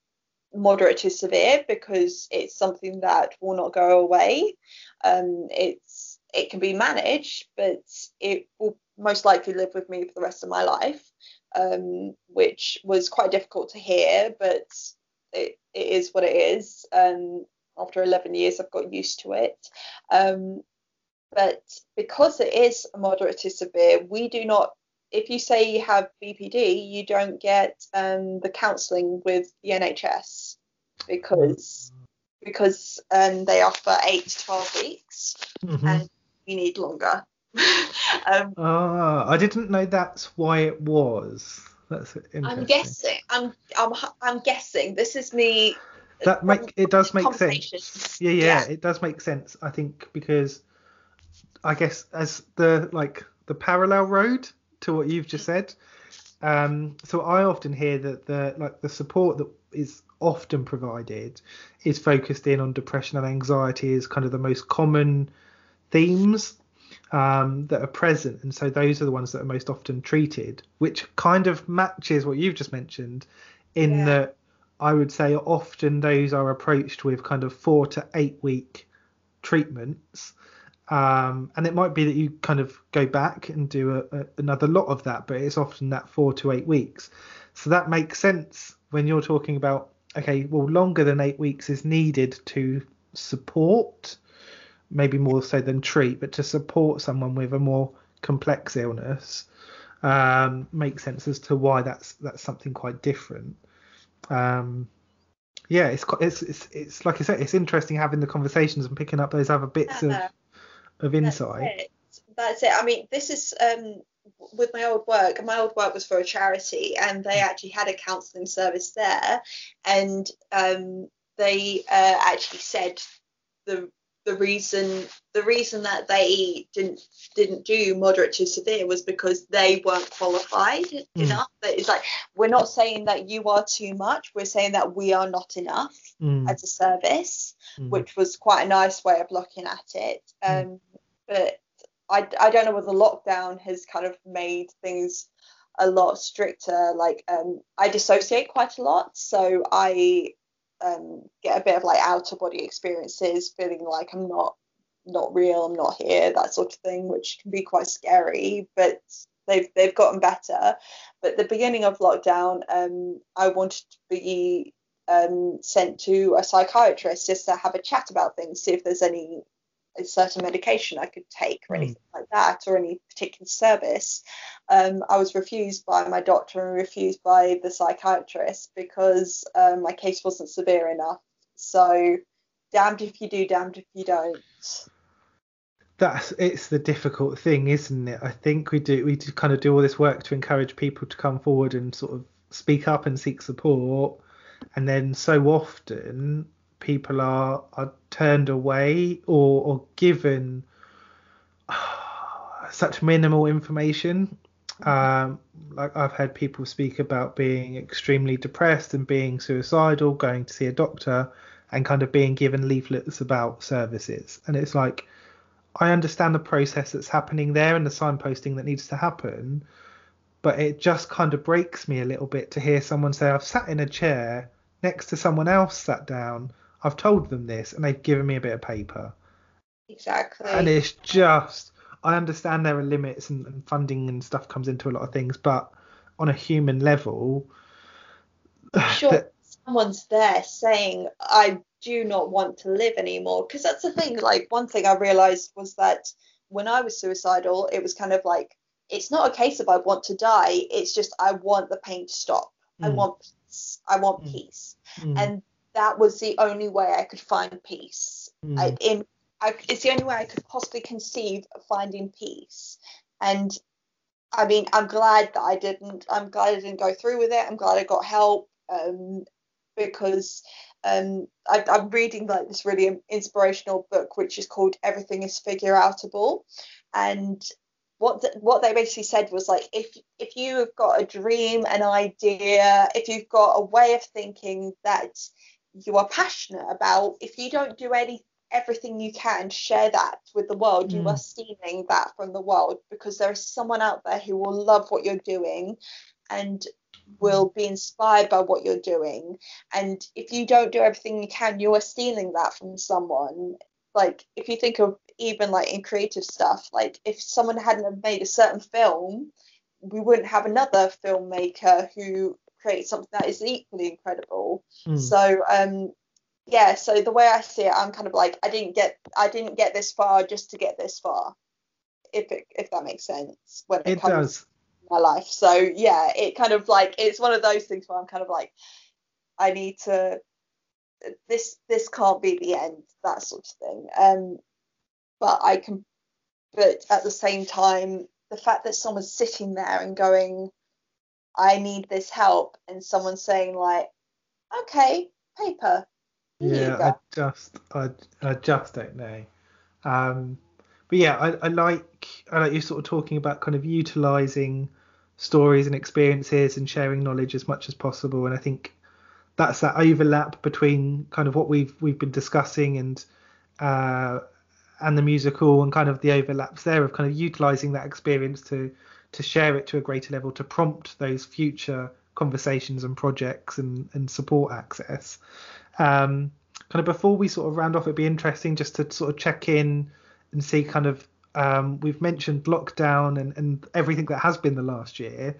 moderate to severe because it's something that will not go away. Um, it's it can be managed, but it will most likely live with me for the rest of my life, um, which was quite difficult to hear, but it, it is what it is. Um, after eleven years, I've got used to it. Um, but because it is moderate to severe, we do not, if you say you have B P D, you don't get um, the counselling with the N H S because because um, they offer eight to twelve weeks, mm-hmm. and you need longer. um, ah, I didn't know that's why it was. That's interesting. I'm guessing. I'm I'm I'm guessing. This is me. That make it does make sense. Yeah, yeah, yeah, it does make sense. I think because I guess as the like the parallel road to what you've just said, um so I often hear that the like the support that is often provided is focused in on depression and anxiety as kind of the most common themes um that are present, and so those are the ones that are most often treated, which kind of matches what you've just mentioned in yeah. that I would say often those are approached with kind of four to eight week treatments. Um, and it might be that you kind of go back and do a, a, another lot of that, but it's often that four to eight weeks. So that makes sense when you're talking about, okay, well, longer than eight weeks is needed to support, maybe more so than treat, but to support someone with a more complex illness, um, makes sense as to why that's that's something quite different. Um, yeah, it's, it's it's it's like I said, it's interesting having the conversations and picking up those other bits of. of insight. That's it. that's it I mean, this is um with my old work my old work was for a charity, and they actually had a counseling service there, and um they uh, actually said the the reason the reason that they didn't didn't do moderate to severe was because they weren't qualified mm. enough. But it's like, we're not saying that you are too much, we're saying that we are not enough mm. as a service, mm. which was quite a nice way of looking at it. Um, mm. But I, I don't know whether lockdown has kind of made things a lot stricter. Like um, I dissociate quite a lot, so I um get a bit of like out of body experiences, feeling like I'm not not real, I'm not here, that sort of thing, which can be quite scary, but they've they've gotten better. But the beginning of lockdown, um I wanted to be um sent to a psychiatrist just to have a chat about things, see if there's any a certain medication I could take or anything mm. like that, or any particular service. um I was refused by my doctor and refused by the psychiatrist because um, my case wasn't severe enough. So damned if you do, damned if you don't. That's it's the difficult thing, isn't it? I think we do we do kind of do all this work to encourage people to come forward and sort of speak up and seek support, and then so often people are are turned away or, or given uh, such minimal information. Um, like I've had people speak about being extremely depressed and being suicidal, going to see a doctor, and kind of being given leaflets about services. And it's like, I understand the process that's happening there and the signposting that needs to happen, but it just kind of breaks me a little bit to hear someone say, I've sat in a chair next to someone else sat down, I've told them this, and they've given me a bit of paper. Exactly. And it's just, I understand there are limits, and, and funding and stuff comes into a lot of things, but on a human level, sure, that, someone's there saying, I do not want to live anymore. Because that's the thing, like, one thing I realised was that when I was suicidal, it was kind of like, it's not a case of I want to die, it's just I want the pain to stop. Mm. I want peace. I want mm. peace. Mm. And that was the only way I could find peace. Mm. I, in, I, it's the only way I could possibly conceive of finding peace. And I mean, I'm glad that I didn't. I'm glad I didn't go through with it. I'm glad I got help, um, because um, I, I'm reading like this really inspirational book, which is called Everything Is Figureoutable, and what the, what they basically said was like, if if you have got a dream, an idea, if you've got a way of thinking that you are passionate about, if you don't do any everything you can, share that with the world. You mm. are stealing that from the world, because there is someone out there who will love what you're doing and will be inspired by what you're doing. And if you don't do everything you can, you are stealing that from someone. Like, if you think of even like in creative stuff, like if someone hadn't have made a certain film, we wouldn't have another filmmaker who creates something that is equally incredible. Mm. So um yeah, so the way I see it, I'm kind of like, I didn't get I didn't get this far just to get this far, if it, if that makes sense. When it, it comes does. To my life. So yeah, it kind of like, it's one of those things where I'm kind of like, I need to, this this can't be the end, that sort of thing. Um, but I can, but at the same time, the fact that someone's sitting there and going, I need this help, and someone saying like, okay, paper. Yeah, I just, I, I just don't know. Um, but yeah, I, I like, I like you sort of talking about kind of utilising stories and experiences and sharing knowledge as much as possible. And I think that's that overlap between kind of what we've we've been discussing and uh, and the musical, and kind of the overlaps there of kind of utilising that experience to to share it to a greater level, to prompt those future conversations and projects and, and support access. Um, kind of before we sort of round off, it'd be interesting just to sort of check in and see kind of um, we've mentioned lockdown and, and everything that has been the last year,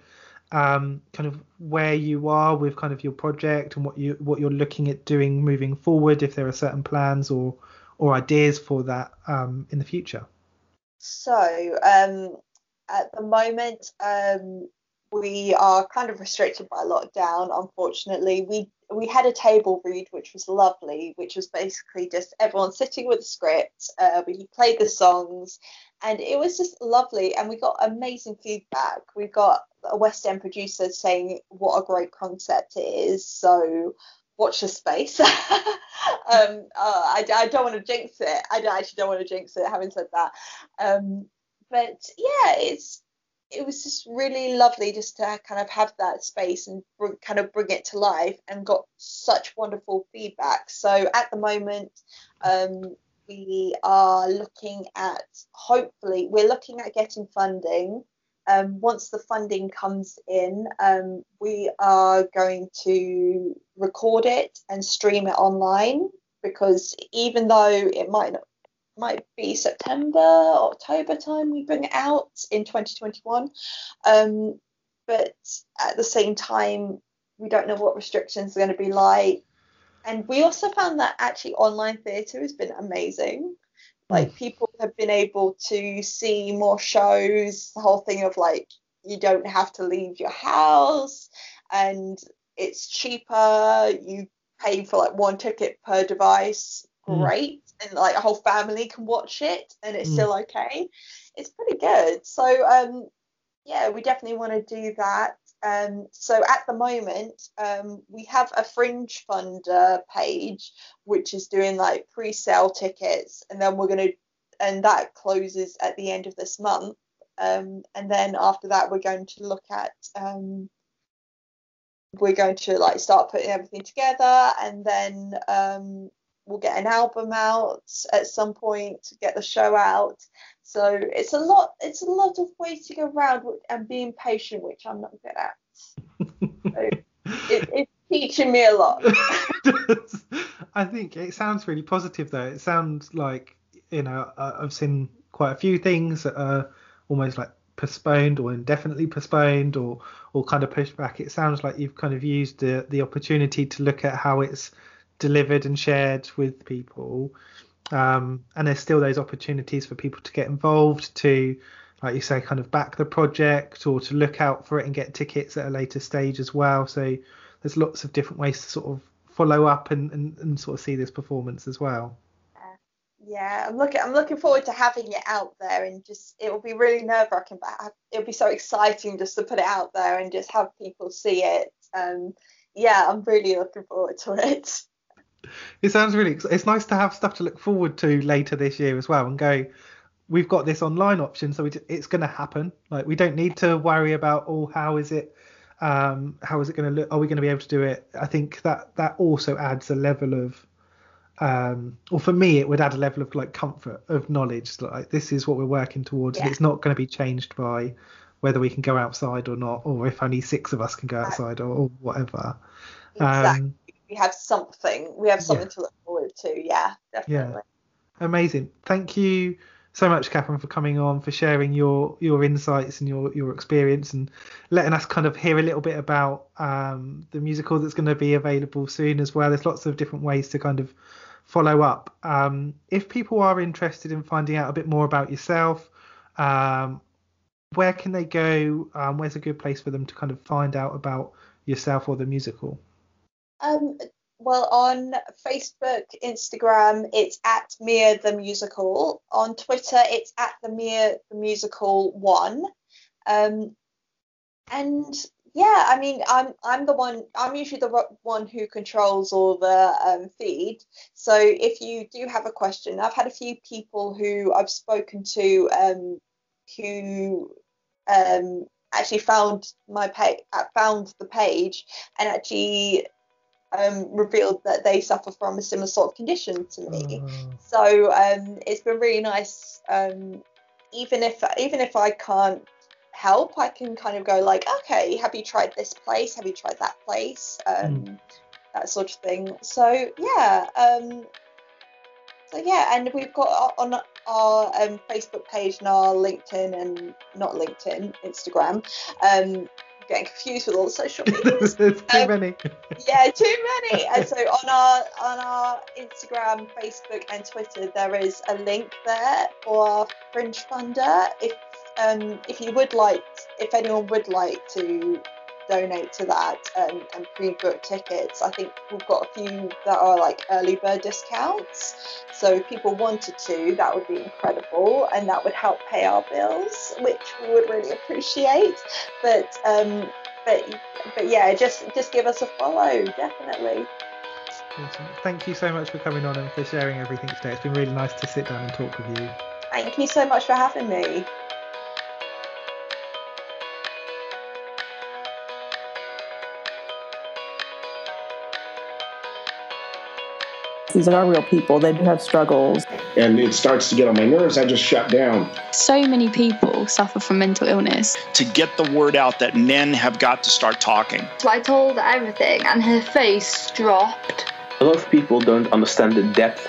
um, kind of where you are with kind of your project and what you what you're looking at doing moving forward, if there are certain plans or or ideas for that um, in the future. So um, at the moment um, we are kind of restricted by lockdown, unfortunately. We we had a table read, which was lovely, which was basically just everyone sitting with a script. Uh, we played the songs and it was just lovely. And we got amazing feedback. We got a West End producer saying what a great concept it is. So watch the space. um, uh, I, I don't want to jinx it. I actually don't want to jinx it, having said that. Um, but yeah, it's, it was just really lovely just to kind of have that space and br- kind of bring it to life, and got such wonderful feedback. So at the moment um, we are looking at, hopefully we're looking at getting funding. Um, once the funding comes in, um, we are going to record it and stream it online, because even though it might not might be September, October time we bring it out in twenty twenty-one, um but at the same time we don't know what restrictions are going to be like. And we also found that actually online theatre has been amazing. Like, people have been able to see more shows, the whole thing of like, you don't have to leave your house and it's cheaper, you pay for like one ticket per device. Great. Mm. And like a whole family can watch it and it's mm. still okay. It's pretty good. So um yeah, we definitely want to do that. Um so at the moment um we have a Fringe Funder page which is doing like pre-sale tickets, and then we're going to, and that closes at the end of this month, um and then after that we're going to look at um we're going to like start putting everything together, and then um we'll get an album out at some point, get the show out. So it's a lot, it's a lot of waiting around and being patient, which I'm not good at. So it, it's teaching me a lot. I think it sounds really positive though. It sounds like, you know, I've seen quite a few things that are almost like postponed or indefinitely postponed or, or kind of pushed back. It sounds like you've kind of used the, the opportunity to look at how it's delivered and shared with people, um and there's still those opportunities for people to get involved, to, like you say, kind of back the project or to look out for it and get tickets at a later stage as well. So there's lots of different ways to sort of follow up and and, and sort of see this performance as well. Yeah, I'm looking I'm looking forward to having it out there, and just, it will be really nerve-wracking, but it'll be so exciting just to put it out there and just have people see it. Um yeah, I'm really looking forward to it. It sounds really, it's nice to have stuff to look forward to later this year as well, and go, we've got this online option, so we, it's going to happen. Like, we don't need to worry about, oh, how is it um how is it going to look, are we going to be able to do it? I think that that also adds a level of um or for me it would add a level of like comfort, of knowledge, like this is what we're working towards. Yeah. It's not going to be changed by whether we can go outside or not, or if only six of us can go outside, or, or whatever. Exactly. Um, we have something we have something yeah. to look forward to. Yeah, definitely. Yeah. Amazing. Thank you so much, Catherine, for coming on, for sharing your your insights and your your experience, and letting us kind of hear a little bit about um the musical that's going to be available soon as well. There's lots of different ways to kind of follow up. Um if people are interested in finding out a bit more about yourself, um where can they go? Um where's a good place for them to kind of find out about yourself or the musical? um Well, on Facebook, Instagram, it's at Mia the Musical. On Twitter, it's at the Mia the Musical one. Um, and yeah, I mean, I'm I'm the one. I'm usually the one who controls all the um, feed. So if you do have a question, I've had a few people who I've spoken to um, who. Um, actually found my page, found the page, and actually. Um, revealed that they suffer from a similar sort of condition to me. Oh. So um, it's been really nice. Um, even if even if I can't help, I can kind of go like, okay, have you tried this place? Have you tried that place? Um, mm. That sort of thing. So yeah. Um, so yeah, and we've got on our um, Facebook page and our LinkedIn and not LinkedIn, Instagram. Um, getting confused with all the social media. There's too um, many. Yeah, too many. And so on our on our Instagram, Facebook and Twitter, there is a link there for our Fringe Funder. If um if you would like, if anyone would like to donate to that um, and pre-book tickets, I think we've got a few that are like early bird discounts. So if people wanted to, that would be incredible, and that would help pay our bills, which we would really appreciate. But um, but but yeah, just just give us a follow, definitely. Awesome. Thank you so much for coming on and for sharing everything today. It's been really nice to sit down and talk with you. Thank you so much for having me. These are real people. They do have struggles. And it starts to get on my nerves. I just shut down. So many people suffer from mental illness. To get the word out that men have got to start talking. So I told her everything and her face dropped. A lot of people don't understand the depth